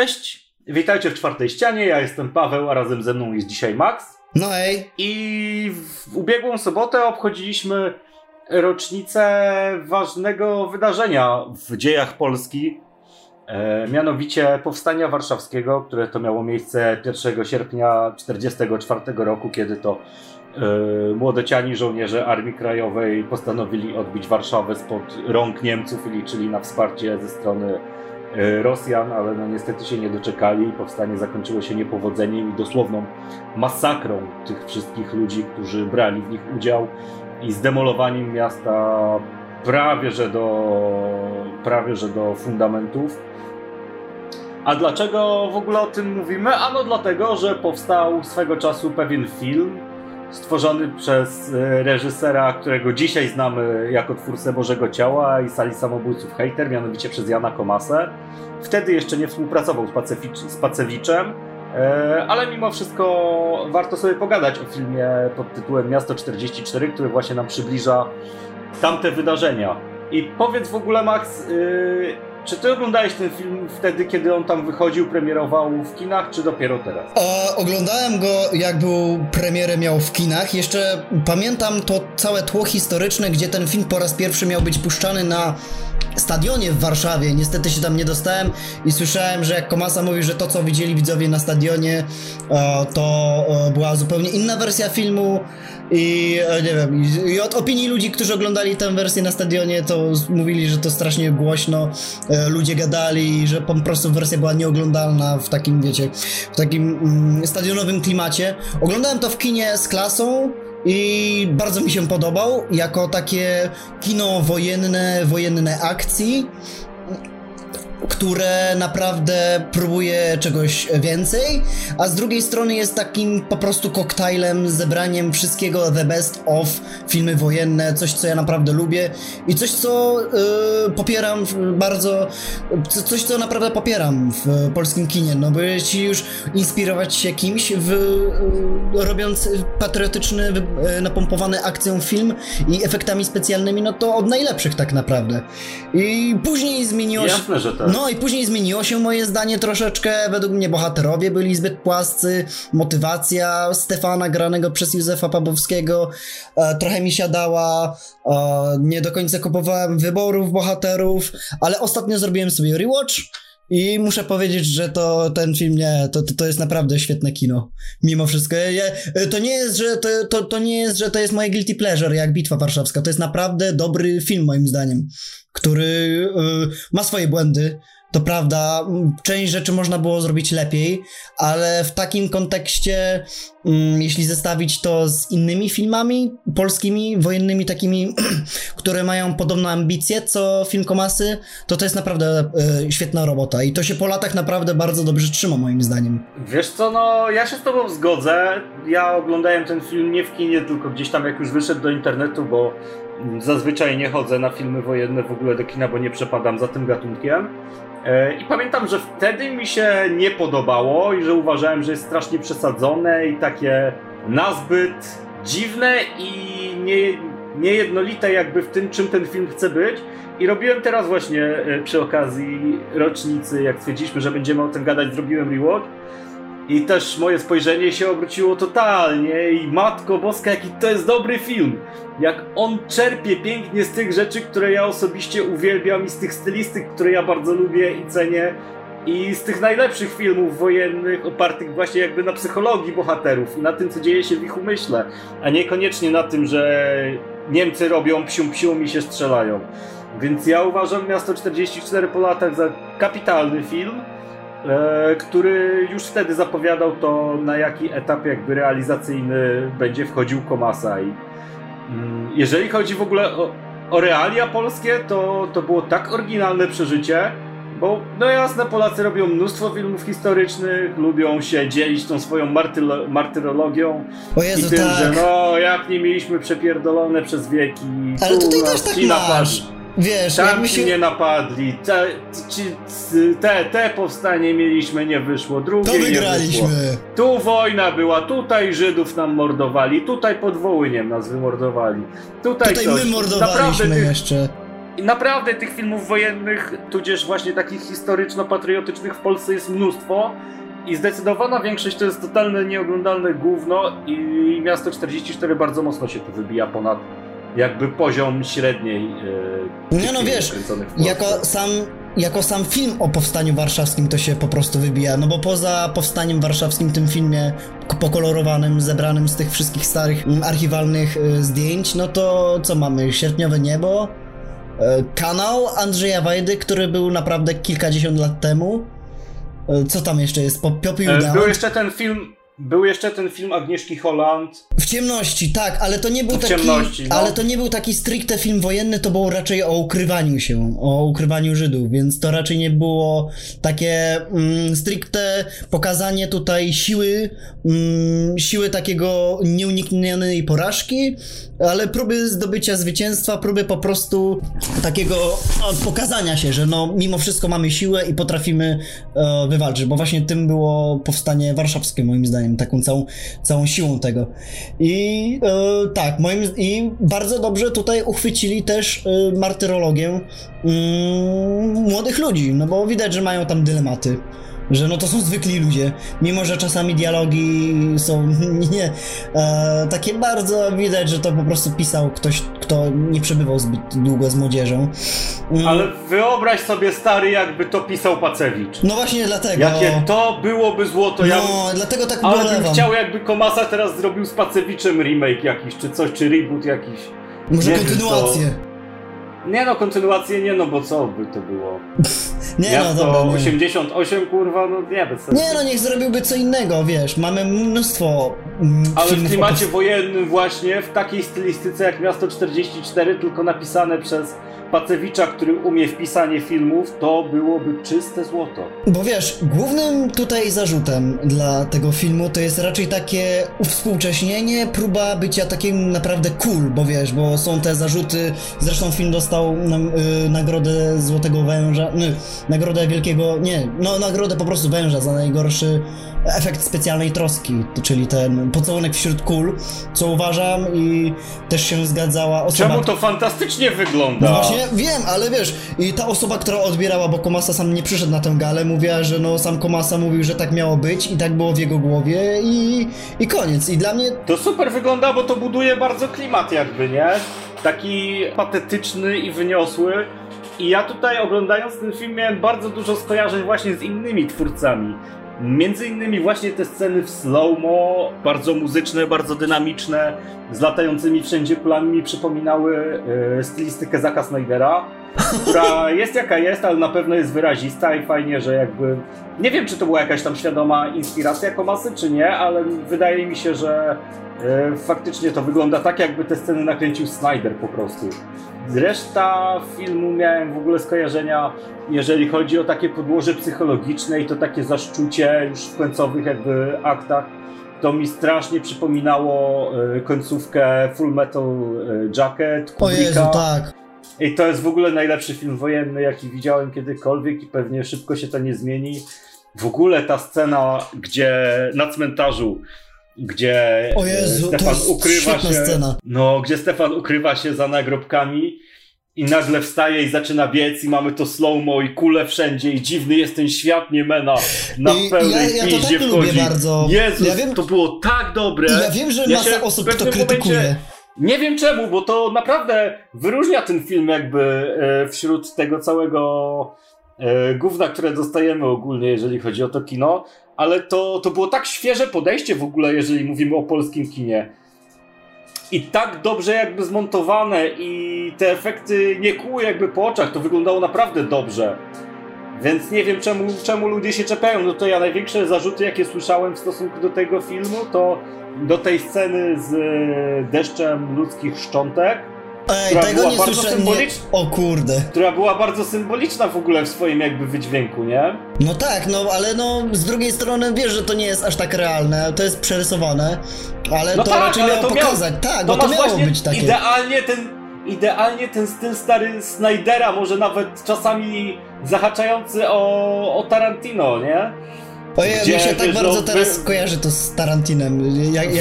Cześć, witajcie w Czwartej Ścianie, ja jestem Paweł, a razem ze mną jest dzisiaj Max. No hej! I w ubiegłą sobotę obchodziliśmy rocznicę ważnego wydarzenia w dziejach Polski, mianowicie Powstania Warszawskiego, które to miało miejsce 1 sierpnia 1944 roku, kiedy to młodociani żołnierze Armii Krajowej postanowili odbić Warszawę spod rąk Niemców i liczyli na wsparcie ze strony Rosjan, ale no niestety się nie doczekali i powstanie zakończyło się niepowodzeniem i dosłowną masakrą tych wszystkich ludzi, którzy brali w nich udział i zdemolowaniem miasta prawie że do fundamentów. A dlaczego w ogóle o tym mówimy? Ano dlatego, że powstał swego czasu pewien film stworzony przez reżysera, którego dzisiaj znamy jako twórcę Bożego Ciała i Sali Samobójców Hejter, mianowicie przez Jana Komasę. Wtedy jeszcze nie współpracował z Pacewiczem, ale mimo wszystko warto sobie pogadać o filmie pod tytułem Miasto 44, który właśnie nam przybliża tamte wydarzenia. I powiedz w ogóle, Max, czy ty oglądałeś ten film wtedy, kiedy on tam wychodził, premierował w kinach, czy dopiero teraz? Oglądałem go, jak był premierę miał w kinach. Jeszcze pamiętam to całe tło historyczne, gdzie ten film po raz pierwszy miał być puszczany na stadionie w Warszawie. Niestety się tam nie dostałem i słyszałem, że jak Komasa mówi, że to, co widzieli widzowie na stadionie, to była zupełnie inna wersja filmu. I nie wiem, i od opinii ludzi, którzy oglądali tę wersję na stadionie, to mówili, że to strasznie głośno, ludzie gadali, że po prostu wersja była nieoglądalna w takim, wiecie, w takim stadionowym klimacie. Oglądałem to w kinie z klasą i bardzo mi się podobał, jako takie kino wojenne, wojenne akcji, które naprawdę próbuje czegoś więcej, a z drugiej strony jest takim po prostu koktajlem, zebraniem wszystkiego the best of, filmy wojenne, coś co ja naprawdę lubię i coś co popieram bardzo, coś co naprawdę popieram w polskim kinie, no bo jeśli już inspirować się kimś robiąc patriotyczny, napompowany akcją film i efektami specjalnymi, no to od najlepszych tak naprawdę. I później zmieniło się... Jasne, że tak. No i później zmieniło się moje zdanie troszeczkę, według mnie bohaterowie byli zbyt płascy, motywacja Stefana granego przez Józefa Pabowskiego trochę mi siadała, nie do końca kupowałem wyborów bohaterów, ale ostatnio zrobiłem sobie rewatch i muszę powiedzieć, że to ten film, nie, to jest naprawdę świetne kino, mimo wszystko. To nie jest, że to jest moje guilty pleasure, jak Bitwa Warszawska, to jest naprawdę dobry film moim zdaniem, który ma swoje błędy, to prawda, część rzeczy można było zrobić lepiej, ale w takim kontekście, jeśli zestawić to z innymi filmami polskimi, wojennymi, takimi, które mają podobne ambicje co film Komasy, to jest naprawdę świetna robota i to się po latach naprawdę bardzo dobrze trzyma moim zdaniem. Wiesz co, no ja się z tobą zgodzę, ja oglądałem ten film nie w kinie, tylko gdzieś tam jak już wyszedł do internetu, bo zazwyczaj nie chodzę na filmy wojenne w ogóle do kina, bo nie przepadam za tym gatunkiem. I pamiętam, że wtedy mi się nie podobało i że uważałem, że jest strasznie przesadzone i takie nazbyt dziwne i niejednolite jakby w tym, czym ten film chce być. I robiłem teraz właśnie przy okazji rocznicy, jak stwierdziliśmy, że będziemy o tym gadać, zrobiłem rewatch. I też moje spojrzenie się obróciło totalnie i Matko Boska, jaki to jest dobry film. Jak on czerpie pięknie z tych rzeczy, które ja osobiście uwielbiam i z tych stylistyk, które ja bardzo lubię i cenię i z tych najlepszych filmów wojennych opartych właśnie jakby na psychologii bohaterów i na tym, co dzieje się w ich umyśle, a niekoniecznie na tym, że Niemcy robią psium psium i się strzelają. Więc ja uważam Miasto 44 po latach za kapitalny film, który już wtedy zapowiadał to, na jaki etap jakby realizacyjny będzie wchodził Komasa. I jeżeli chodzi w ogóle o realia polskie, to było tak oryginalne przeżycie, bo no jasne, Polacy robią mnóstwo filmów historycznych, lubią się dzielić tą swoją martyrologią. O Jezu, i tym, tak. Że no jak nie mieliśmy przepierdolone przez wieki. Ale kurwa, tutaj też tak masz. Wiesz, tam mi się nie napadli, te powstanie mieliśmy, nie wyszło, drugie to wygraliśmy. Nie wyszło. Tu wojna była, tutaj Żydów nam mordowali, tutaj pod Wołyniem nas wymordowali. Tutaj my mordowaliśmy naprawdę, jeszcze. I naprawdę tych filmów wojennych, tudzież właśnie takich historyczno-patriotycznych w Polsce jest mnóstwo. I zdecydowana większość to jest totalne nieoglądalne gówno i Miasto 44 bardzo mocno się tu wybija ponad jakby poziom średniej. Nie no wiesz, jako sam film o Powstaniu Warszawskim to się po prostu wybija, no bo poza Powstaniem Warszawskim, tym filmie pokolorowanym, zebranym z tych wszystkich starych archiwalnych zdjęć, no to co mamy? Sierpniowe niebo, kanał Andrzeja Wajdy, który był naprawdę kilkadziesiąt lat temu. Co tam jeszcze jest? Popiół Był jeszcze ten film Agnieszki Holland. W ciemności, tak, ale to nie był taki. Ale to nie był taki stricte film wojenny, to było raczej o ukrywaniu się, o ukrywaniu Żydów, więc to raczej nie było takie stricte pokazanie tutaj siły takiego nieuniknionej porażki, ale próby zdobycia zwycięstwa, próby po prostu takiego pokazania się, że no mimo wszystko mamy siłę i potrafimy wywalczyć, bo właśnie tym było Powstanie Warszawskie moim zdaniem. Taką całą siłą tego. I tak, i bardzo dobrze tutaj uchwycili też martyrologię młodych ludzi, no bo widać, że mają tam dylematy, że no to są zwykli ludzie, mimo że czasami dialogi są takie bardzo widać, że to po prostu pisał ktoś, kto nie przebywał zbyt długo z młodzieżą. Ale wyobraź sobie, stary, jakby to pisał Pacewicz. No właśnie dlatego. Jakie to byłoby złoto. No, dlatego tak ubolewam. Ale bym chciał, jakby Komasa teraz zrobił z Pacewiczem remake jakiś, czy coś, czy reboot jakiś. Może kontynuację. Nie no, kontynuację nie, no bo co by to było? Nie ja no, dobra. 88, kurwa, no nie bez sensu. Nie no, niech zrobiłby co innego, wiesz, mamy mnóstwo ale filmów w klimacie wojennym właśnie, w takiej stylistyce jak Miasto 44, tylko napisane przez Pacewicza, który umie w pisanie filmów, to byłoby czyste złoto. Bo wiesz, głównym tutaj zarzutem dla tego filmu to jest raczej takie uwspółcześnienie, próba bycia takim naprawdę cool, bo wiesz, bo są te zarzuty, zresztą film dostał nagrodę Złotego Węża, nagrodę po prostu Węża za najgorszy efekt specjalnej troski, czyli ten pocałunek wśród kul, co uważam i też się zgadzała osoba... Czemu to fantastycznie wygląda? No właśnie, wiem, ale wiesz, i ta osoba, która odbierała, bo Komasa sam nie przyszedł na tę galę, mówiła, że no sam Komasa mówił, że tak miało być i tak było w jego głowie i koniec. I dla mnie... To super wygląda, bo to buduje bardzo klimat jakby, nie? Taki patetyczny i wyniosły. I ja tutaj oglądając ten film miałem bardzo dużo skojarzeń właśnie z innymi twórcami. Między innymi właśnie te sceny w slow-mo, bardzo muzyczne, bardzo dynamiczne, z latającymi wszędzie kulami przypominały stylistykę Zacka Snydera, która jest jaka jest, ale na pewno jest wyrazista i fajnie, że jakby... Nie wiem, czy to była jakaś tam świadoma inspiracja Komasy, czy nie, ale wydaje mi się, że faktycznie to wygląda tak, jakby te sceny nakręcił Snyder po prostu. Reszta filmu miałem w ogóle skojarzenia, jeżeli chodzi o takie podłoże psychologiczne i to takie zaszczucie już w końcowych jakby aktach, to mi strasznie przypominało końcówkę Full Metal Jacket, Kubika. O Jezu, tak. I to jest w ogóle najlepszy film wojenny, jaki widziałem kiedykolwiek i pewnie szybko się to nie zmieni. W ogóle ta scena, gdzie na cmentarzu, gdzie Stefan ukrywa się, za nagrobkami i nagle wstaje i zaczyna biec i mamy to slow-mo i kule wszędzie i dziwny jest ten świat, Niemena na pełnej piździe wchodzi. Jezus, ja wiem, to było tak dobre. Ja wiem, że masa osób to krytykuje. Nie wiem czemu, bo to naprawdę wyróżnia ten film jakby wśród tego całego gówna, które dostajemy ogólnie, jeżeli chodzi o to kino, ale to było tak świeże podejście w ogóle, jeżeli mówimy o polskim kinie. I tak dobrze jakby zmontowane i te efekty nie kłuły jakby po oczach, to wyglądało naprawdę dobrze. Więc nie wiem czemu ludzie się czepiają, no to ja największe zarzuty jakie słyszałem w stosunku do tego filmu, to do tej sceny z deszczem ludzkich szczątek. Ej, tego nie słyszałem, o kurde. Która była bardzo symboliczna w ogóle w swoim jakby wydźwięku, nie? No tak, no ale no z drugiej strony wiesz, że to nie jest aż tak realne, to jest przerysowane, ale no to tak, raczej ale miało pokazać, tak, bo to miało być takie. Idealnie ten styl stary Snydera, może nawet czasami zahaczający o Tarantino, nie? Ojej, mi się tak bardzo teraz kojarzy to z Tarantinem.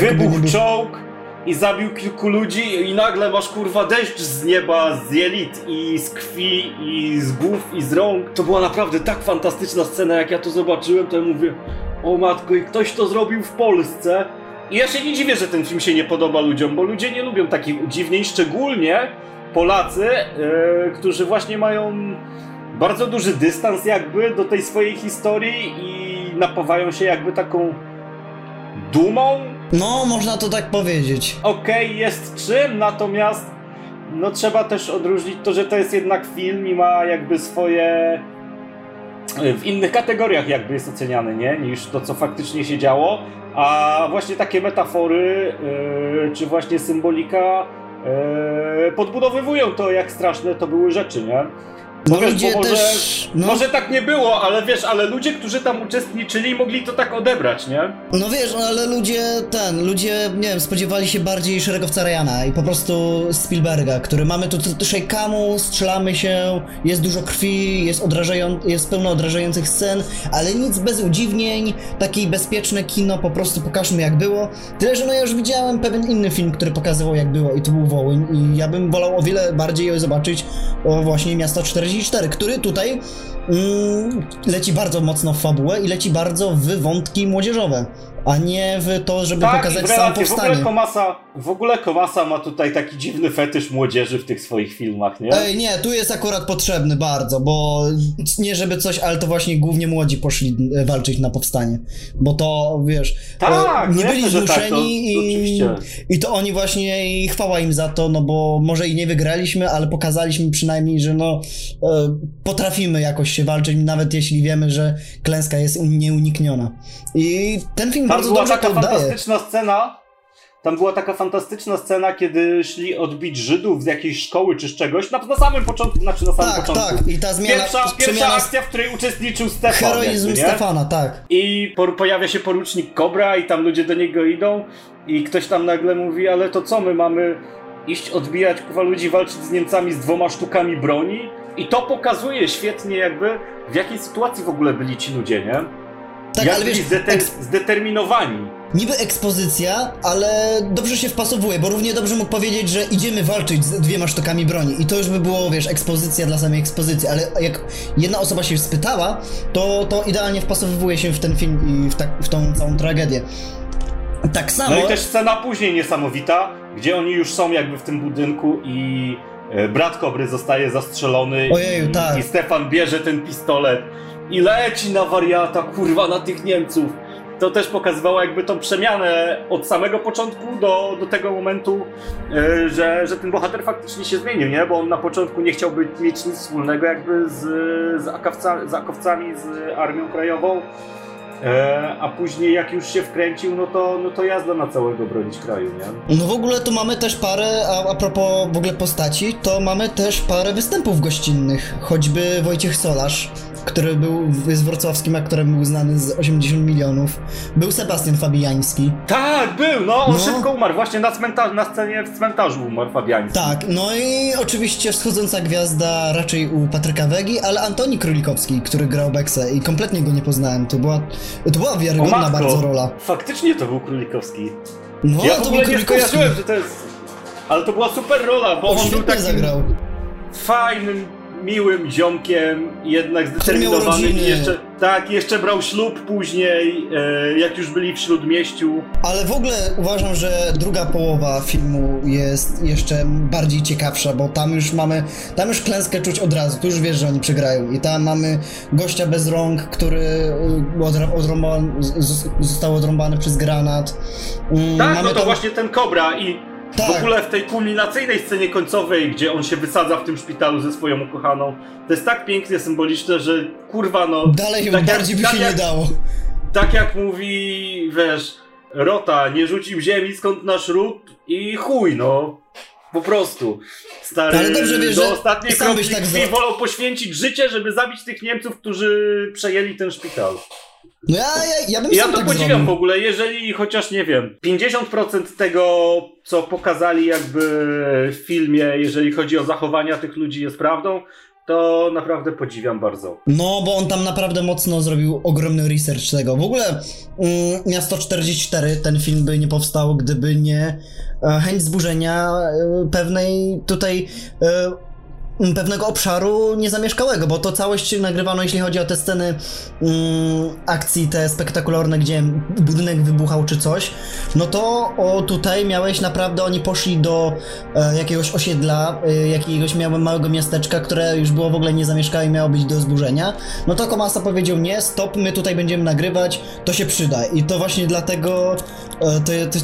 Wybuch czołg, i zabił kilku ludzi i nagle masz kurwa deszcz z nieba, z jelit i z krwi i z głów i z rąk. To była naprawdę tak fantastyczna scena, jak ja to zobaczyłem, to ja mówię, o matko, i ktoś to zrobił w Polsce. I ja się nie dziwię, że ten film się nie podoba ludziom, bo ludzie nie lubią takich dziwnień, szczególnie Polacy, którzy właśnie mają bardzo duży dystans jakby do tej swojej historii i napawają się jakby taką dumą. No, można to tak powiedzieć. Okej, jest czym, natomiast no trzeba też odróżnić to, że to jest jednak film i ma jakby swoje... w innych kategoriach jakby jest oceniany, nie? Niż to, co faktycznie się działo. A właśnie takie metafory, czy właśnie symbolika podbudowywują to, jak straszne to były rzeczy, nie? Bo wiesz, ludzie bo może, też, no... może tak nie było, ale wiesz, ale ludzie, którzy tam uczestniczyli, mogli to tak odebrać, nie? No wiesz, ale ludzie, nie wiem, spodziewali się bardziej Szeregowca Ryana i po prostu Spielberga, który mamy tu shake'amu, strzelamy się, jest dużo krwi, jest pełno odrażających scen, ale nic bez udziwnień, takie bezpieczne kino, po prostu pokażmy jak było. Tyle, że no ja już widziałem pewien inny film, który pokazywał jak było i to był Wołyń i ja bym wolał o wiele bardziej zobaczyć właśnie Miasto 44. Który tutaj leci bardzo mocno w fabułę i leci bardzo w wątki młodzieżowe, a nie w to, żeby tak, pokazać sam powstanie. W ogóle Komasa ma tutaj taki dziwny fetysz młodzieży w tych swoich filmach, nie? Ej, nie, tu jest akurat potrzebny bardzo, bo nie żeby coś, ale to właśnie głównie młodzi poszli walczyć na powstanie, bo to, wiesz, tak, nie byli zmuszeni i to oni właśnie, i chwała im za to, no bo może i nie wygraliśmy, ale pokazaliśmy przynajmniej, że no potrafimy jakoś się walczyć, nawet jeśli wiemy, że klęska jest nieunikniona. I ten film tam bardzo dobrze to oddaje. Tam była taka fantastyczna scena, kiedy szli odbić Żydów z jakiejś szkoły czy z czegoś. Na samym początku, na samym początku. Tak, i ta zmiana... Pierwsza akcja, w której uczestniczył Stefan. Heroizm jakby, Stefana, tak. I pojawia się porucznik Cobra i tam ludzie do niego idą i ktoś tam nagle mówi, ale to co, my mamy iść odbijać kuwa ludzi, walczyć z Niemcami z 2 sztukami broni? I to pokazuje świetnie jakby, w jakiej sytuacji w ogóle byli ci ludzie, nie? Tak, jak ale wiesz... zdeterminowani. Niby ekspozycja, ale dobrze się wpasowuje, bo równie dobrze mógł powiedzieć, że idziemy walczyć z 2 sztukami broni i to już by było, wiesz, ekspozycja dla samej ekspozycji, ale jak jedna osoba się spytała, to idealnie wpasowuje się w ten film i w tą całą tragedię. Tak samo... No i też scena później niesamowita, gdzie oni już są jakby w tym budynku i brat Kobry zostaje zastrzelony. Ojeju, tak. I Stefan bierze ten pistolet i leci na wariata, kurwa, na tych Niemców. To też pokazywało jakby tą przemianę od samego początku do tego momentu, że ten bohater faktycznie się zmienił, nie? Bo on na początku nie chciał mieć nic wspólnego jakby z akowcami, z Armią Krajową, a później jak już się wkręcił, no to jazda na całego bronić kraju, nie? No w ogóle tu mamy też parę, a propos w ogóle postaci, to mamy też parę występów gościnnych, choćby Wojciech Solarz, który jest wrocławskim aktorem, był znany z 80 milionów. Był Sebastian Fabijański. Tak, był! No, on szybko umarł. Właśnie na scenie w cmentarzu umarł Fabijański. Tak, no i oczywiście wschodząca gwiazda raczej u Patryka Wegi, ale Antoni Królikowski, który grał Beksę i kompletnie go nie poznałem. To była wiarygodna bardzo rola. Faktycznie to był Królikowski. No, ja to był Królikowski. Że to jest... Ale to była super rola, bo on był taki zagrał. Fajnym, miłym ziomkiem, jednak zdeterminowanym i jeszcze brał ślub później, jak już byli w Śródmieściu. Ale w ogóle uważam, że druga połowa filmu jest jeszcze bardziej ciekawsza, bo tam już klęskę czuć od razu, tu już wiesz, że oni przegrają i tam mamy gościa bez rąk, który został odrąbany przez granat. Tak, mamy właśnie ten Cobra i... Tak. W ogóle w tej kulminacyjnej scenie końcowej, gdzie on się wysadza w tym szpitalu ze swoją ukochaną, to jest tak pięknie symboliczne, że kurwa no... Dalej chyba tak bardziej nie dało. Tak jak mówi, wiesz, Rota, nie rzucił ziemi skąd nasz ród i chuj no. Po prostu. Stary, ale dobrze wiesz, do ostatniej kropli krwi wolał poświęcić życie, żeby zabić tych Niemców, którzy przejęli ten szpital. No ja bym sam to tak podziwiam zrobił. W ogóle, jeżeli chociaż, nie wiem, 50% tego, co pokazali jakby w filmie, jeżeli chodzi o zachowania tych ludzi, jest prawdą, to naprawdę podziwiam bardzo. No, bo on tam naprawdę mocno zrobił ogromny research tego. W ogóle Miasto 44, ten film by nie powstał, gdyby nie chęć zburzenia pewnej tutaj pewnego obszaru niezamieszkałego, bo to całość nagrywano, jeśli chodzi o te sceny akcji, te spektakularne, gdzie budynek wybuchał czy coś, no to tutaj miałeś naprawdę, oni poszli do jakiegoś osiedla, jakiegoś małego miasteczka, które już było w ogóle niezamieszkałe i miało być do zburzenia, no to Komasa powiedział nie, stop, my tutaj będziemy nagrywać, to się przyda i to właśnie dlatego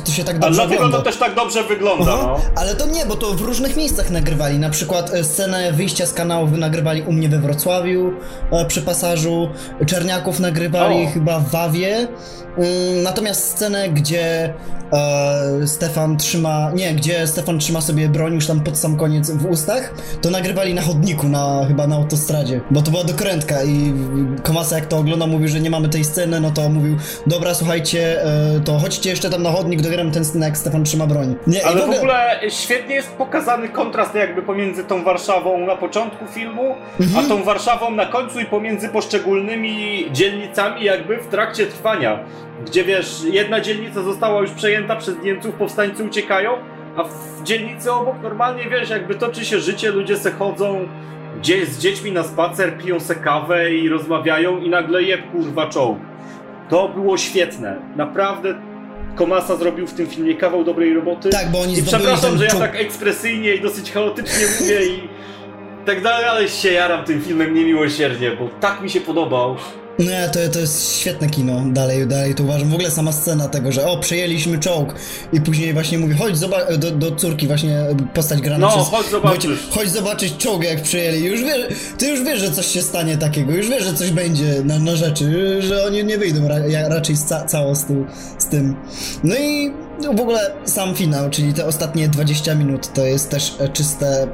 to się tak dobrze wygląda. A dlatego to też tak dobrze wygląda, no. Ale to nie, bo to w różnych miejscach nagrywali, na przykład scenę wyjścia z kanałów nagrywali u mnie we Wrocławiu, przy pasażu, Czerniaków nagrywali chyba w Wawie, natomiast scenę, gdzie Stefan trzyma sobie broń już tam pod sam koniec w ustach, to nagrywali na chodniku, chyba na autostradzie, bo to była dokrętka i Komasa jak to oglądał, mówił, że nie mamy tej sceny, no to mówił, dobra, słuchajcie, to chodźcie jeszcze tam na chodnik, dogramy ten scenę, jak Stefan trzyma broń. Nie, ale w ogóle świetnie jest pokazany kontrast jakby pomiędzy tą Warszawą na początku filmu, a tą Warszawą na końcu i pomiędzy poszczególnymi dzielnicami jakby w trakcie trwania, gdzie wiesz, jedna dzielnica została już przejęta przez Niemców, powstańcy uciekają, a w dzielnicy obok normalnie wiesz, jakby toczy się życie, ludzie se chodzą z dziećmi na spacer, piją se kawę i rozmawiają i nagle jeb kurwa czołg. To było świetne, naprawdę Komasa zrobił w tym filmie kawał dobrej roboty. Tak, bo oni i przepraszam, że ja tak ekspresyjnie i dosyć chaotycznie mówię i tak dalej, ale się jaram tym filmem niemiłosiernie, bo tak mi się podobał. Nie, to jest świetne kino, dalej to uważam, w ogóle sama scena tego, że przejęliśmy czołg i później właśnie mówi, chodź zobacz, do córki właśnie postać grana przez... chodź zobaczyć czołg jak przejęli, ty już wiesz, że coś się stanie takiego, już wiesz, że coś będzie na rzeczy, że oni nie wyjdą raczej cało z tym, no i... No w ogóle sam finał, czyli te ostatnie 20 minut, to jest też czyste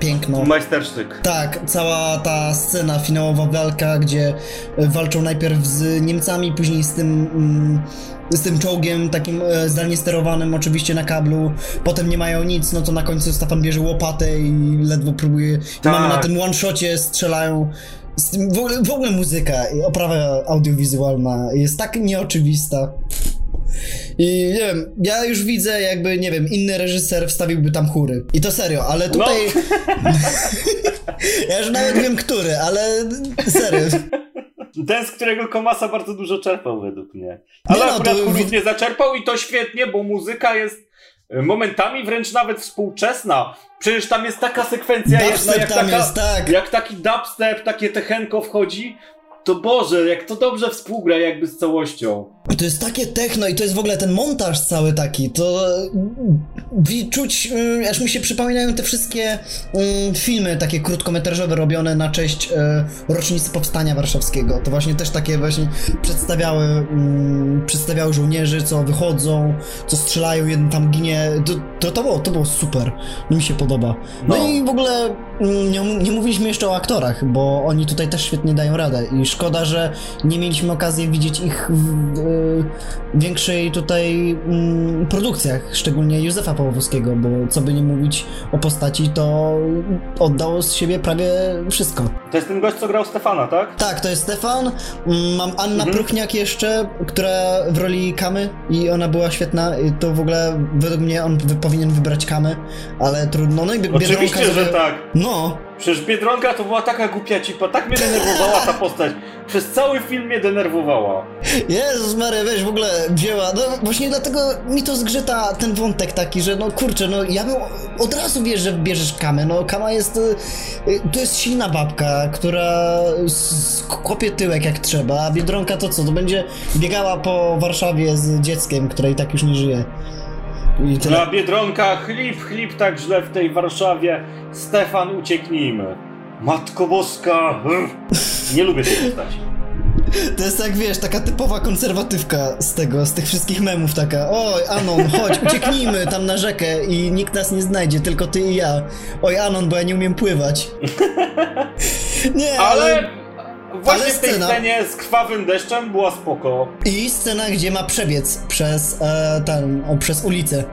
piękno. Majstersztyk. Tak, cała ta scena, finałowa walka, gdzie walczą najpierw z Niemcami, później z tym czołgiem takim zdalnie sterowanym oczywiście na kablu, potem nie mają nic, no to na końcu Stefan bierze łopatę i ledwo próbuje. Tak. Mamy na tym one-shocie, strzelają. W ogóle muzyka i oprawa audiowizualna jest tak nieoczywista. I nie wiem, ja już widzę jakby, nie wiem, inny reżyser wstawiłby tam chóry. I to serio, ale tutaj... No. Ja już nawet wiem, który, ale serio. Ten, z którego Komasa bardzo dużo czerpał według mnie. Ale nie, akurat chórów nie zaczerpał i to świetnie, bo muzyka jest momentami wręcz nawet współczesna. Przecież tam jest taka sekwencja dubstep jedna, jak taki dubstep, takie techenko wchodzi. To Boże, jak to dobrze współgra jakby z całością. To jest takie techno i to jest w ogóle ten montaż cały taki, to czuć, aż mi się przypominają te wszystkie filmy takie krótkometrażowe robione na cześć rocznicy Powstania Warszawskiego. To właśnie też takie właśnie przedstawiały żołnierzy, co wychodzą, co strzelają, jeden tam ginie. To było super, mi się podoba. No i w ogóle nie mówiliśmy jeszcze o aktorach, bo oni tutaj też świetnie dają radę i szkoda, że nie mieliśmy okazji widzieć ich w większej tutaj produkcjach, szczególnie Józefa Pabowskiego, bo co by nie mówić o postaci, to oddało z siebie prawie wszystko. To jest ten gość, co grał Stefana, tak? Tak, to jest Stefan. Mam Annę Pruchniak jeszcze, która w roli Kamy i ona była świetna. I to w ogóle według mnie on powinien wybrać Kamę, ale trudno. No i Biedronka, że tak. No. Przecież Biedronka to była taka głupia cipa, tak mnie denerwowała ta postać. Przez cały film mnie denerwowała. Jezus Mary, weź w ogóle wzięła. No właśnie dlatego mi to zgrzyta ten wątek taki, że no kurczę, no ja bym od razu wiesz, że bierzesz Kamę. No Kama jest... To jest silna babka, która kopie tyłek jak trzeba, a Biedronka to co? To będzie biegała po Warszawie z dzieckiem, które i tak już nie żyje. Dla Biedronka chlip tak źle w tej Warszawie. Stefan, ucieknijmy. Matko Boska. Nie lubię tej postaci. To jest tak, wiesz, taka typowa konserwatywka z tych wszystkich memów taka. Oj, Anon, chodź, ucieknijmy tam na rzekę i nikt nas nie znajdzie, tylko ty i ja. Oj, Anon, bo ja nie umiem pływać. Nie, Właśnie w tej scenie z krwawym deszczem była spoko. I scena, gdzie ma przebiec przez ulicę.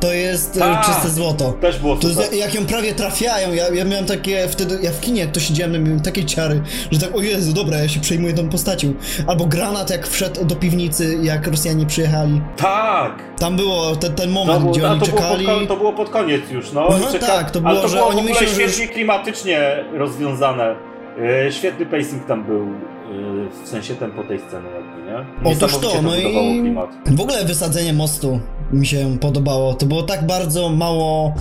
to jest czyste złoto. Też było super. To jest, jak ją prawie trafiają, ja miałem takie wtedy, ja w kinie to siedziałem, miałem takie ciary, że tak, o Jezu, dobra, ja się przejmuję tą postacią. Albo granat, jak wszedł do piwnicy, jak Rosjanie przyjechali. Tak! Tam było ten moment, no, gdzie oni czekali. To było pod koniec już, no. Aha, tak, to było, ale to że było oni myślą, świetnie klimatycznie rozwiązane. Świetny pacing tam był. W sensie tempo tej sceny jakby, nie? Otóż to, no i w ogóle wysadzenie mostu mi się podobało. To było tak bardzo mało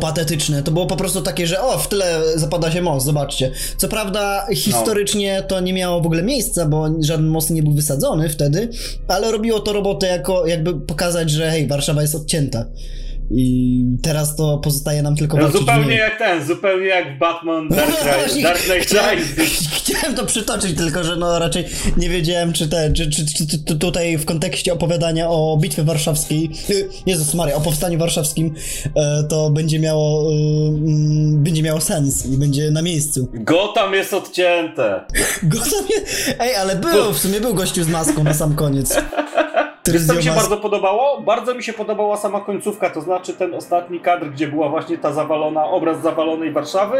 patetyczne. To było po prostu takie, że o, w tyle zapada się most, zobaczcie. Co prawda historycznie to nie miało w ogóle miejsca, bo żaden most nie był wysadzony wtedy, ale robiło to robotę jako jakby pokazać, że hej, Warszawa jest odcięta. I teraz to pozostaje nam tylko walczyć. No zupełnie jak ten, zupełnie jak Batman Dark Knight Rises. Chciałem to przytoczyć, tylko że no raczej nie wiedziałem, czy tutaj w kontekście opowiadania o Bitwie Warszawskiej, Jezus Maria, o Powstaniu Warszawskim, to będzie miało sens i będzie na miejscu. Gotham jest odcięte. Gotham jest... Ej, ale w sumie był gościu z maską na sam koniec. Wiesz, co mi się bardzo podobało? Bardzo mi się podobała sama końcówka, to znaczy ten ostatni kadr, gdzie była właśnie ta obraz zawalonej Warszawy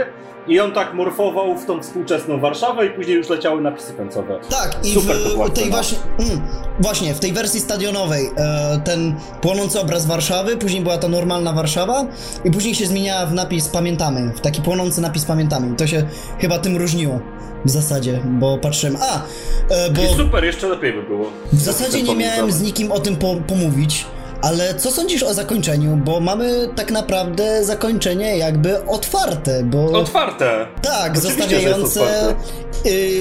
i on tak morfował w tą współczesną Warszawę i później już leciały napisy końcowe. Tak, i w tej wersji stadionowej ten płonący obraz Warszawy, później była ta normalna Warszawa i później się zmieniała w napis Pamiętamy, w taki płonący napis Pamiętamy. To się chyba tym różniło. W zasadzie, bo patrzyłem... Bo super, jeszcze lepiej by było. W zasadzie nie miałem z nikim o tym pomówić, ale co sądzisz o zakończeniu? Bo mamy tak naprawdę zakończenie jakby otwarte, bo... Otwarte! Tak,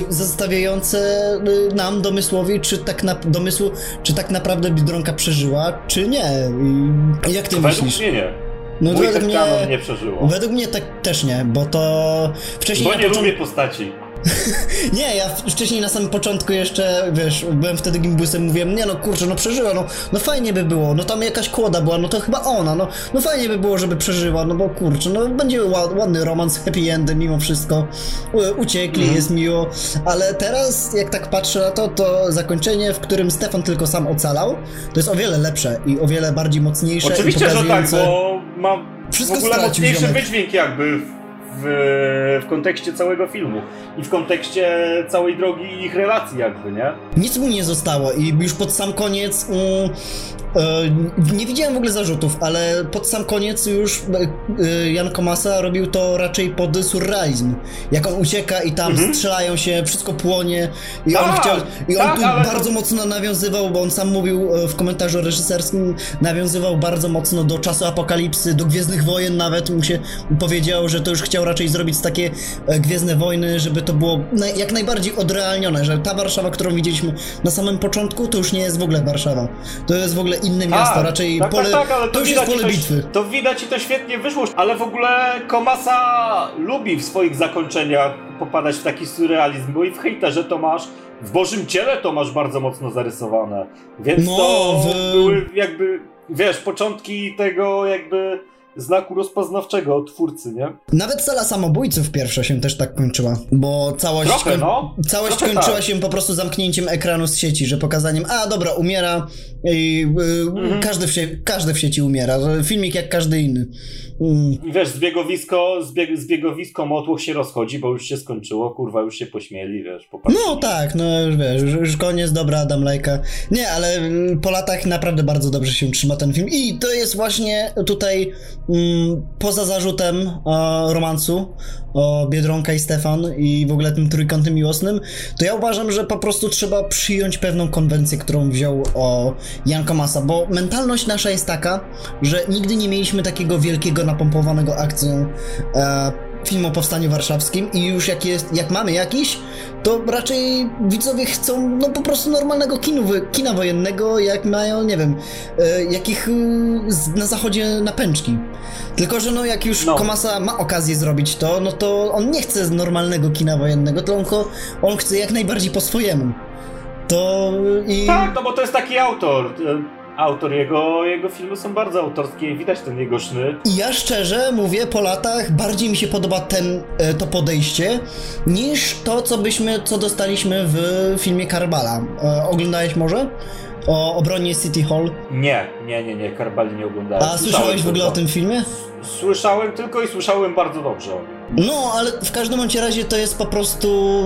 zostawiające nam domysłowi, czy tak naprawdę Biedronka przeżyła, czy nie. I jak ty myślisz? Nie. No nie przeżyło. Według mnie tak też nie, bo to... wcześniej. Bo nie lubię postaci. Nie, ja wcześniej na samym początku jeszcze, wiesz, byłem wtedy gimbusem, mówiłem, nie no kurczę, no przeżyła, no fajnie by było, no tam jakaś kłoda była, no to chyba ona, no fajnie by było, żeby przeżyła, no bo kurczę, no będzie ładny romans, happy endem mimo wszystko, uciekli, jest miło, ale teraz jak tak patrzę na to zakończenie, w którym Stefan tylko sam ocalał, to jest o wiele lepsze i o wiele bardziej mocniejsze. Oczywiście, i pokazujące... że tak, bo ma wszystko w ogóle mocniejszy wydźwięk jakby w kontekście całego filmu i w kontekście całej drogi ich relacji jakby, nie? Nic mu nie zostało i już pod sam koniec nie widziałem w ogóle zarzutów, ale pod sam koniec już Jan Komasa robił to raczej pod surrealizm. Jak on ucieka i tam strzelają się, wszystko płonie i on tu bardzo mocno nawiązywał, bo on sam mówił w komentarzu reżyserskim, nawiązywał bardzo mocno do czasu apokalipsy, do Gwiezdnych Wojen nawet, mu się powiedział, że to już chciał raczej zrobić takie Gwiezdne Wojny, żeby to było jak najbardziej odrealnione, że ta Warszawa, którą widzieliśmy na samym początku, to już nie jest w ogóle Warszawa. To jest w ogóle inne miasto, raczej pole, ale to już jest pole bitwy. To widać i to świetnie wyszło, ale w ogóle Komasa lubi w swoich zakończeniach popadać w taki surrealizm, bo i w Hejterze to masz, w Bożym Ciele to masz bardzo mocno zarysowane, więc były jakby, wiesz, początki tego jakby znaku rozpoznawczego od twórcy, nie? Nawet Sala Samobójców pierwsza się też tak kończyła, bo całość kończyła się po prostu zamknięciem ekranu z sieci, że pokazaniem, dobra, umiera i każdy w sieci umiera, filmik jak każdy inny. Wiesz, zbiegowisko motłoch się rozchodzi, bo już się skończyło, kurwa, już się pośmieli, wiesz, popatrz. No tak, wiesz, już koniec, dobra, dam lajka. Nie, ale po latach naprawdę bardzo dobrze się trzyma ten film i to jest właśnie tutaj poza zarzutem romansu Biedronka i Stefan i w ogóle tym trójkątem miłosnym, to ja uważam, że po prostu trzeba przyjąć pewną konwencję, którą wziął Jan Komasa, bo mentalność nasza jest taka, że nigdy nie mieliśmy takiego wielkiego, napompowanego akcją film o Powstaniu Warszawskim i już jak mamy jakiś, to raczej widzowie chcą po prostu normalnego kina wojennego, jak mają, nie wiem, na zachodzie napęczki. Tylko że jak już Komasa ma okazję zrobić to, no to on nie chce normalnego kina wojennego, tylko on chce jak najbardziej po swojemu. Tak, bo to jest taki autor. Autor jego filmy są bardzo autorskie i widać ten jego sznyt. Ja szczerze mówię, po latach bardziej mi się podoba to podejście niż to, co dostaliśmy w filmie Karbala. Oglądałeś może? O obronie City Hall? Nie, Karbali nie oglądałem. A słyszałeś w ogóle o tym filmie? Słyszałem tylko i słyszałem bardzo dobrze o nim. No, ale w każdym bądź razie to jest po prostu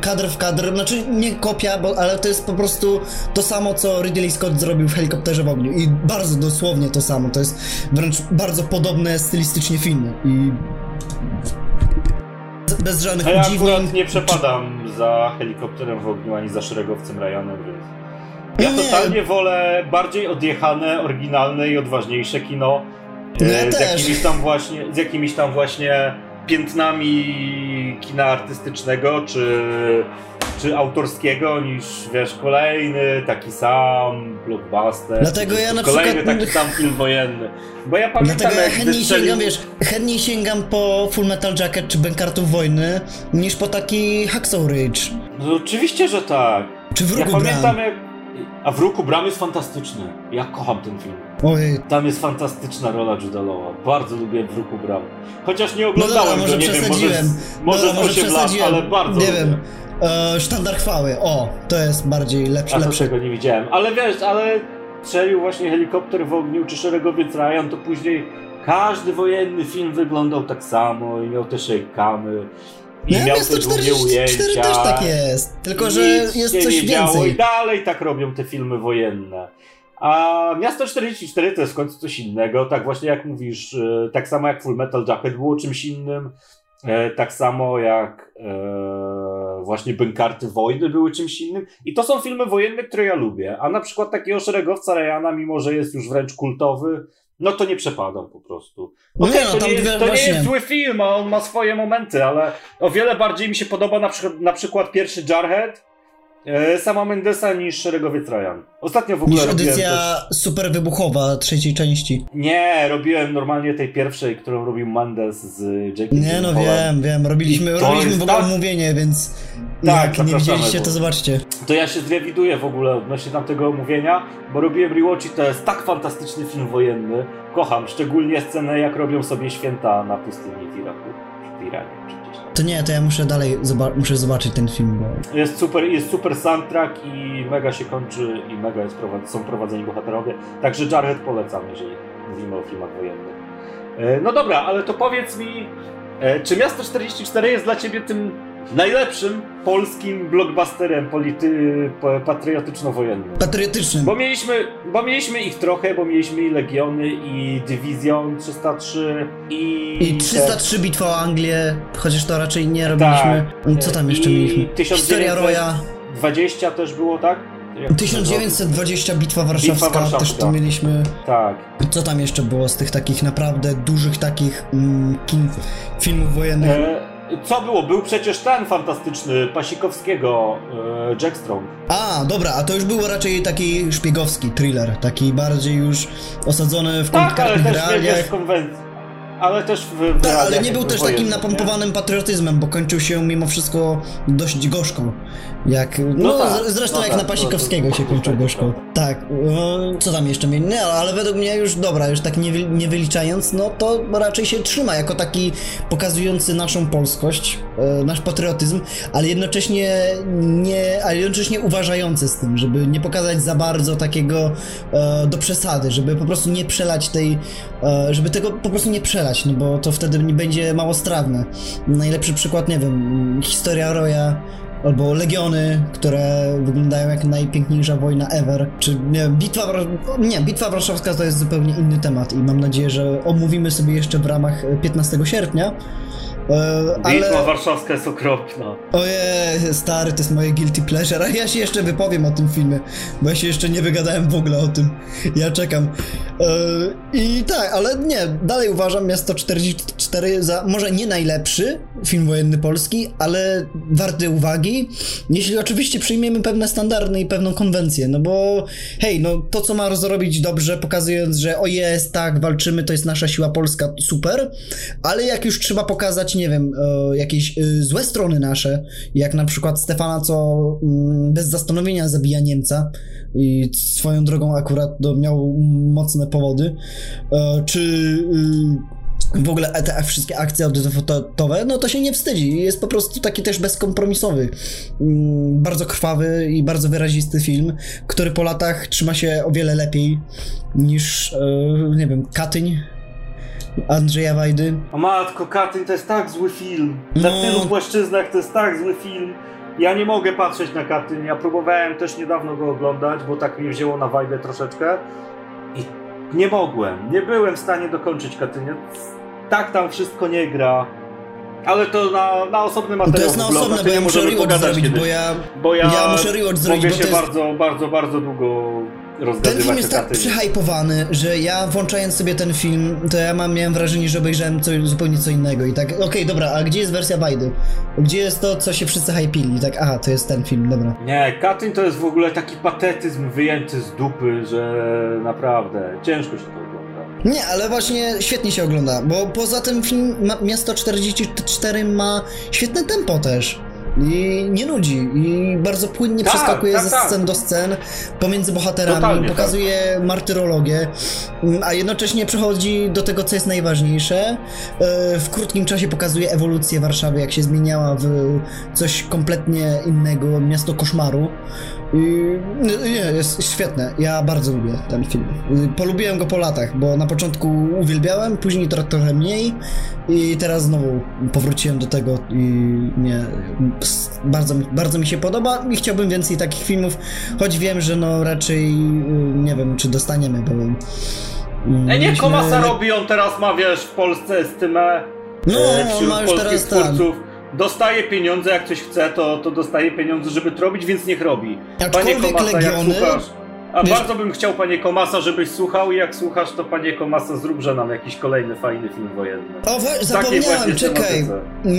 kadr w kadr, znaczy nie kopia, ale to jest po prostu to samo, co Ridley Scott zrobił w Helikopterze w ogniu i bardzo dosłownie to samo, to jest wręcz bardzo podobne stylistycznie filmy i... bez żadnych udziwnień. Ja akurat nie przepadam za Helikopterem w ogniu, ani za Szeregowcem Ryanem, więc... Ja totalnie wolę bardziej odjechane, oryginalne i odważniejsze kino. Ja z jakimiś tam właśnie piętnami kina artystycznego czy autorskiego niż, wiesz, kolejny taki sam blockbuster. Dlatego ja na kolejny przykład... taki sam film wojenny. Bo ja pamiętam, dlatego jak chętniej sięgam po Full Metal Jacket czy Bękartów Wojny niż po taki Hacksaw Ridge. No oczywiście, że tak. Czy w Roku Bram. A w Roku Bram jest fantastyczny. Ja kocham ten film. Ojej. Tam jest fantastyczna rola Judalowa. Bardzo lubię w Roku Bram. Chociaż nie oglądałem go, nie wiem, może 8 lat, ale bardzo nie lubię. Wiem. Sztandar chwały. O, to jest bardziej lepszy. Tego nie widziałem. Ale wiesz, strzelił właśnie Helikopter w ogniu czy Szeregowiec Ryan, to później każdy wojenny film wyglądał tak samo i miał te shake'amy. I miał Miasto 44 też tak jest, tylko że jest coś więcej. I dalej tak robią te filmy wojenne. A Miasto 44 to jest w końcu coś innego, tak właśnie jak mówisz, tak samo jak Full Metal Jacket było czymś innym, tak samo jak właśnie Bękarty Wojny były czymś innym. I to są filmy wojenne, które ja lubię, a na przykład takiego Szeregowca Ryana, mimo że jest już wręcz kultowy, no to nie przepadam po prostu. To nie jest zły film, a on ma swoje momenty, ale o wiele bardziej mi się podoba na przykład pierwszy Jarhead Sama Mendesa niż Szeregowiec Ryan. Ostatnio w ogóle niż edycja super wybuchowa trzeciej części. Nie, robiłem normalnie tej pierwszej, którą robił Mendes z Jackiem. Nie, no wiem, robiliśmy w ogóle omówienie, więc tak, jak nie widzieliście, to zobaczcie. To ja się zrewiduję w ogóle odnośnie tamtego omówienia, bo robiłem rewatch i to jest tak fantastyczny film wojenny. Kocham, szczególnie scenę, jak robią sobie święta na pustyni w Iranie. To nie, to ja muszę dalej zobaczyć ten film, bo... Jest super soundtrack i mega się kończy i mega są prowadzeni bohaterowie. Także Jarhead polecam, jeżeli mówimy o filmach wojennych. No dobra, ale to powiedz mi, czy Miasto 44 jest dla ciebie tym najlepszym polskim blockbusterem patriotyczno-wojennym? Patriotycznym. Bo mieliśmy ich trochę, bo mieliśmy i Legiony, i Dywizjon 303, i 303 Bitwa o Anglię, chociaż to raczej nie robiliśmy. Tak. Co tam jeszcze mieliśmy? Historia Roya. 20 też było, tak? 1920 Bitwa Warszawska też to mieliśmy. Tak. Co tam jeszcze było z tych takich naprawdę dużych takich filmów wojennych? Co było? Był przecież ten fantastyczny Pasikowskiego, Jack Strong. A, dobra, a to już był raczej taki szpiegowski thriller, taki bardziej już osadzony w konkretnych realiach. Ale też w realiach. Ale nie był też takim napompowanym patriotyzmem, bo kończył się mimo wszystko dość gorzko. Na Pasikowskiego się kończył gorzko. Tak, co tam jeszcze mieli? Nie, ale według mnie już tak nie wyliczając, no to raczej się trzyma jako taki pokazujący naszą polskość, nasz patriotyzm, ale jednocześnie uważający z tym, żeby nie pokazać za bardzo takiego do przesady, żeby po prostu nie przelać żeby tego po prostu nie przelać. No bo to wtedy będzie małostrawne. Najlepszy przykład, nie wiem, Historia Roya albo Legiony, które wyglądają jak najpiękniejsza wojna ever, czy Bitwa Warszawska to jest zupełnie inny temat i mam nadzieję, że omówimy sobie jeszcze w ramach 15 sierpnia. Bitwa Warszawska jest okropna. Ojej, stary, to jest moje guilty pleasure, a ja się jeszcze wypowiem o tym filmie, bo ja się jeszcze nie wygadałem w ogóle o tym. Ja czekam. I tak, ale nie, dalej uważam Miasto 44 za może nie najlepszy film wojenny polski, ale warty uwagi, jeśli oczywiście przyjmiemy pewne standardy i pewną konwencję, no bo hej, no to co ma zrobić dobrze, pokazując, że o jest, tak, walczymy, to jest nasza siła polska, super, ale jak już trzeba pokazać pokazać, nie wiem, jakieś złe strony nasze, jak na przykład Stefana, co bez zastanowienia zabija Niemca i swoją drogą akurat miał mocne powody, czy w ogóle te wszystkie akcje autofotowe, no to się nie wstydzi. Jest po prostu taki też bezkompromisowy, bardzo krwawy i bardzo wyrazisty film, który po latach trzyma się o wiele lepiej niż, nie wiem, Katyń Andrzeja Wajdy. O matko, Katyń to jest tak zły film. Na tylu płaszczyznach to jest tak zły film. Ja nie mogę patrzeć na Katyń. Ja próbowałem też niedawno go oglądać, bo tak mnie wzięło na Wajdę troszeczkę. I nie mogłem. Nie byłem w stanie dokończyć Katynia. Tak tam wszystko nie gra. Ale to na osobny materiał. To jest na osobne, bo ja muszę rewatch zrobić, bo ja muszę rewatch zrobić, mogę się jest... bardzo długo rozgadywać. Ten film jest tak przyhypowany, że ja włączając sobie ten film, to ja miałem wrażenie, że obejrzałem zupełnie co innego i tak, okej, dobra, a gdzie jest wersja Wajdy? Gdzie jest to, co się wszyscy hypili? I tak, aha, to jest ten film, dobra. Nie, Katyń to jest w ogóle taki patetyzm wyjęty z dupy, że naprawdę ciężko się to... Nie, ale właśnie świetnie się ogląda, bo poza tym film Miasto 44 ma świetne tempo też i nie nudzi i bardzo płynnie przeskakuje ze scen do scen pomiędzy bohaterami, totalnie, pokazuje martyrologię, a jednocześnie przechodzi do tego, co jest najważniejsze. W krótkim czasie pokazuje ewolucję Warszawy, jak się zmieniała w coś kompletnie innego, miasto koszmaru. Nie, jest świetne. Ja bardzo lubię ten film. Polubiłem go po latach, bo na początku uwielbiałem, później trochę mniej i teraz znowu powróciłem do tego i bardzo mi się podoba i chciałbym więcej takich filmów, choć wiem, że no raczej nie wiem, czy dostaniemy, bo... nie, Komasa robi, on teraz ma, wiesz, w Polsce z tym wśród ma już polskich teraz twórców. Tak. Dostaje pieniądze, jak coś chce, to dostaje pieniądze, żeby to robić, więc niech robi. Panie Komasa, Legiony, jak słuchasz... bardzo bym chciał, panie Komasa, żebyś słuchał i jak słuchasz, to panie Komasa, zróbże nam jakiś kolejny fajny film wojenny. O, zapomniałem, czekaj.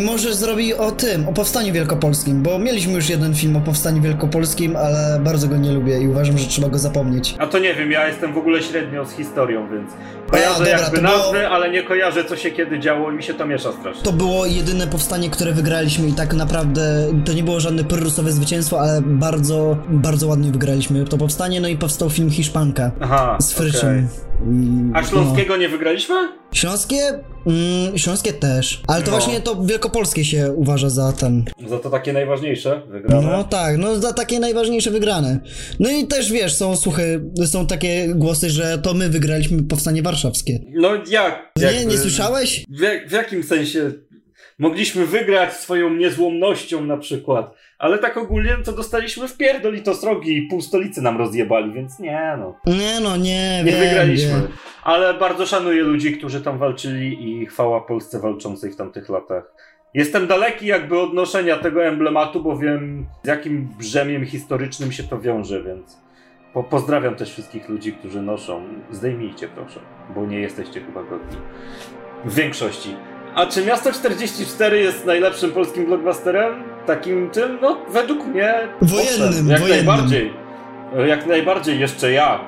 Może zrobi o Powstaniu Wielkopolskim, bo mieliśmy już jeden film o Powstaniu Wielkopolskim, ale bardzo go nie lubię i uważam, że trzeba go zapomnieć. A to nie wiem, ja jestem w ogóle średnio z historią, więc kojarzę jakby nazwy, ale nie kojarzę, co się kiedy działo i mi się to miesza strasznie. To było jedyne powstanie, które wygraliśmy i tak naprawdę to nie było żadne pyrrusowe zwycięstwo, ale bardzo, bardzo ładnie wygraliśmy to powstanie, no i powstał film Hiszpanka z Fryczem. Okay. A śląskiego nie wygraliśmy? Śląskie też. Ale to właśnie to wielkopolskie się uważa za ten... Za to takie najważniejsze wygrane. No tak, za takie najważniejsze wygrane. No i też wiesz, są takie głosy, że to my wygraliśmy Powstanie Warszawskie. No jak? Nie słyszałeś? W jakim sensie? Mogliśmy wygrać swoją niezłomnością na przykład, ale tak ogólnie to dostaliśmy w pierdol i to srogi i pół stolicy nam rozjebali, więc nie wygraliśmy. Ale bardzo szanuję ludzi, którzy tam walczyli i chwała Polsce walczącej w tamtych latach. Jestem daleki jakby odnoszenia tego emblematu, bo wiem, z jakim brzemieniem historycznym się to wiąże, więc pozdrawiam też wszystkich ludzi, którzy noszą. Zdejmijcie proszę, bo nie jesteście chyba godni. W większości. A czy Miasto 44 jest najlepszym polskim blockbusterem? Takim tym? No, według mnie... Wojennym. Najbardziej. Jak najbardziej, jeszcze jak.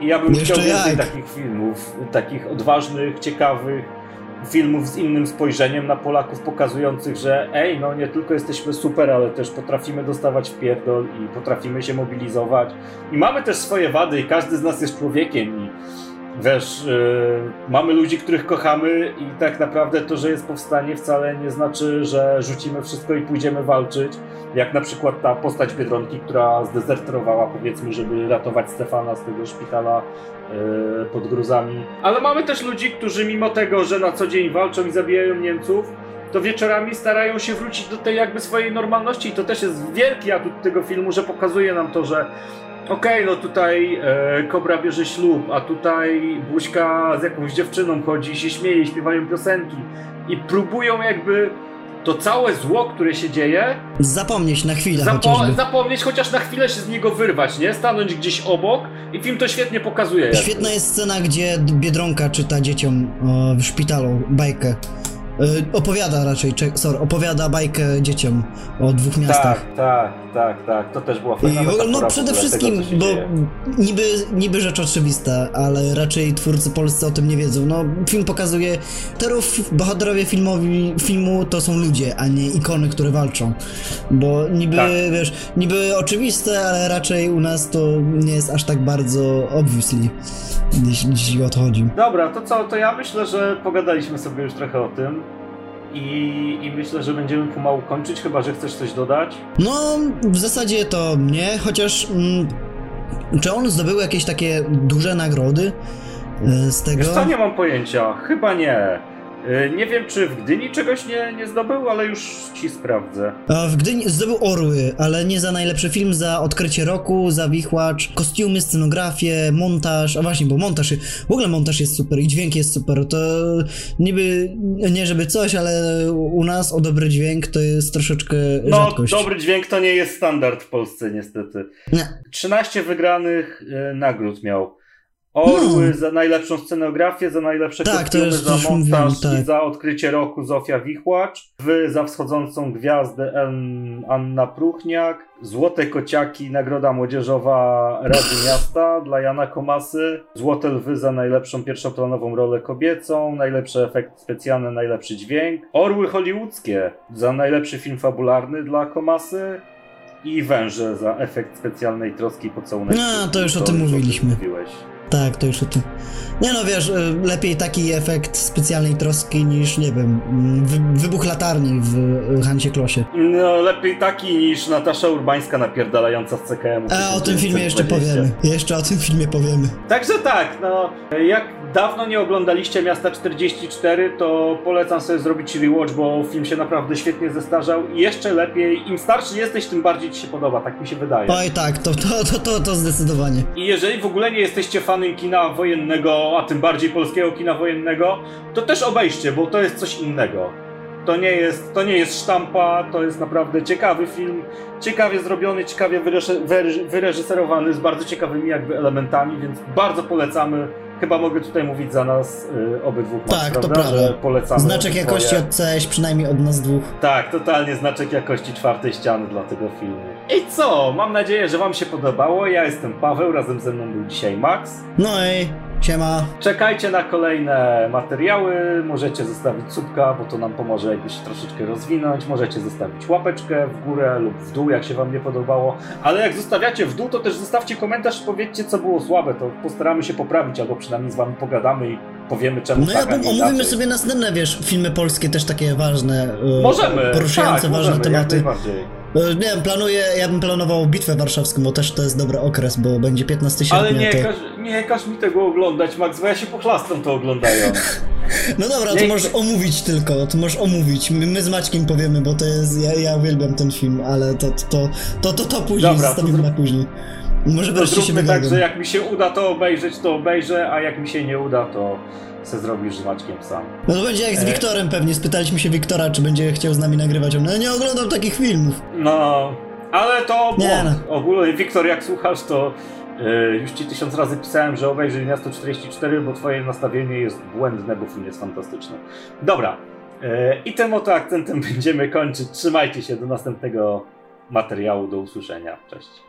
I ja bym chciał więcej takich filmów. Takich odważnych, ciekawych filmów z innym spojrzeniem na Polaków, pokazujących, że nie tylko jesteśmy super, ale też potrafimy dostawać w pierdol i potrafimy się mobilizować. I mamy też swoje wady i każdy z nas jest człowiekiem i... Wiesz, mamy ludzi, których kochamy i tak naprawdę to, że jest powstanie, wcale nie znaczy, że rzucimy wszystko i pójdziemy walczyć, jak na przykład ta postać Biedronki, która zdezerterowała, powiedzmy, żeby ratować Stefana z tego szpitala pod gruzami. Ale mamy też ludzi, którzy mimo tego, że na co dzień walczą i zabijają Niemców, to wieczorami starają się wrócić do tej jakby swojej normalności i to też jest wielki atut tego filmu, że pokazuje nam to, że no tutaj Cobra bierze ślub, a tutaj Buźka z jakąś dziewczyną chodzi, się śmieje, śpiewają piosenki i próbują jakby to całe zło, które się dzieje... Zapomnieć na chwilę Zapomnieć, chociaż na chwilę się z niego wyrwać, nie? Stanąć gdzieś obok i film to świetnie pokazuje. Świetna jest scena, gdzie Biedronka czyta dzieciom w szpitalu bajkę. Opowiada raczej, opowiada bajkę dzieciom o dwóch miastach. Tak, to też była fajna metafora. No przede wszystkim, tego, bo niby rzecz oczywista, ale raczej twórcy polscy o tym nie wiedzą. No film pokazuje, bohaterowie filmu to są ludzie, a nie ikony, które walczą. Bo niby, wiesz, niby oczywiste, ale raczej u nas to nie jest aż tak bardzo obviously, jeśli o to chodzi. Dobra, to co, to ja myślę, że pogadaliśmy sobie już trochę o tym. I myślę, że będziemy pomału kończyć, chyba że chcesz coś dodać. No, w zasadzie to nie, chociaż czy on zdobył jakieś takie duże nagrody z tego? Wiesz co, nie mam pojęcia, chyba nie. Nie wiem, czy w Gdyni czegoś nie zdobył, ale już ci sprawdzę. W Gdyni zdobył Orły, ale nie za najlepszy film, za odkrycie roku, za Wichłacz, kostiumy, scenografię, montaż, a właśnie, bo montaż, w ogóle montaż jest super i dźwięk jest super, to niby, nie żeby coś, ale u nas o dobry dźwięk to jest troszeczkę rzadkość. No, dobry dźwięk to nie jest standard w Polsce niestety. Nie. 13 wygranych nagród miał. Orły za najlepszą scenografię, za najlepsze kostiumy, za montaż i za odkrycie roku Zofia Wichłacz, za wschodzącą gwiazdę Anna Pruchniak, Złote Kociaki, Nagroda Młodzieżowa Rady Miasta dla Jana Komasy, Złote Lwy za najlepszą pierwszoplanową rolę kobiecą, najlepszy efekt specjalny, najlepszy dźwięk, Orły Hollywoodzkie za najlepszy film fabularny dla Komasy i Węże za efekt specjalnej troski pocałunek. No, to już o tym mówiliśmy. Tak, to już o tym. Nie no, wiesz, lepiej taki efekt specjalnej troski niż, nie wiem, wybuch latarni w Hansie Klosie. No, lepiej taki niż Natasza Urbańska napierdalająca z CKM-u. A o tym filmie jeszcze powiemy. Jeszcze o tym filmie powiemy. Także tak, no, jak dawno nie oglądaliście Miasta 44, to polecam sobie zrobić rewatch, bo film się naprawdę świetnie zestarzał i jeszcze lepiej, im starszy jesteś, tym bardziej ci się podoba, tak mi się wydaje. Oj tak, to zdecydowanie. I jeżeli w ogóle nie jesteście fanem kina wojennego, a tym bardziej polskiego kina wojennego, to też obejście, bo to jest coś innego. To nie jest sztampa, to jest naprawdę ciekawy film, ciekawie zrobiony, ciekawie wyreżyserowany, z bardzo ciekawymi jakby elementami, więc bardzo polecamy. Chyba mogę tutaj mówić za nas obydwu. Tak, prawda? To prawda. Że polecamy znaczek jakości od CEŚ, przynajmniej od nas dwóch. Tak, totalnie znaczek jakości czwartej ściany dla tego filmu. I co? Mam nadzieję, że wam się podobało. Ja jestem Paweł, razem ze mną był dzisiaj Max. No i siema. Czekajcie na kolejne materiały. Możecie zostawić subka, bo to nam pomoże jakby się troszeczkę rozwinąć. Możecie zostawić łapeczkę w górę lub w dół, jak się wam nie podobało. Ale jak zostawiacie w dół, to też zostawcie komentarz i powiedzcie, co było słabe. To postaramy się poprawić, albo przynajmniej z wami pogadamy i powiemy, czemu tak, a nie inaczej. Omówimy sobie następne, wiesz, filmy polskie też takie ważne, poruszające ważne tematy. Nie wiem, ja bym planował Bitwę Warszawską, bo też to jest dobry okres, bo będzie 15 sierpnia. Ale nie każ mi tego oglądać, Max, bo ja się pochlastam to oglądają. No dobra, to możesz omówić tylko, to możesz omówić. My z Maćkiem powiemy, bo to jest, ja uwielbiam ten film, ale to później, dobra, zostawimy na później. Może wreszcie się wygadam. Tak, że jak mi się uda to obejrzeć, to obejrzę, a jak mi się nie uda, to se zrobisz z Maćkiem sam. No to będzie jak z Wiktorem pewnie, spytaliśmy się Wiktora, czy będzie chciał z nami nagrywać, on nie oglądam takich filmów. No, ale to ogólnie, Wiktor, jak słuchasz, to już ci 1000 razy pisałem, że obejrzyj Miasto 44, bo twoje nastawienie jest błędne, bo film jest fantastyczny. Dobra, i tym oto akcentem będziemy kończyć. Trzymajcie się, do następnego materiału, do usłyszenia. Cześć.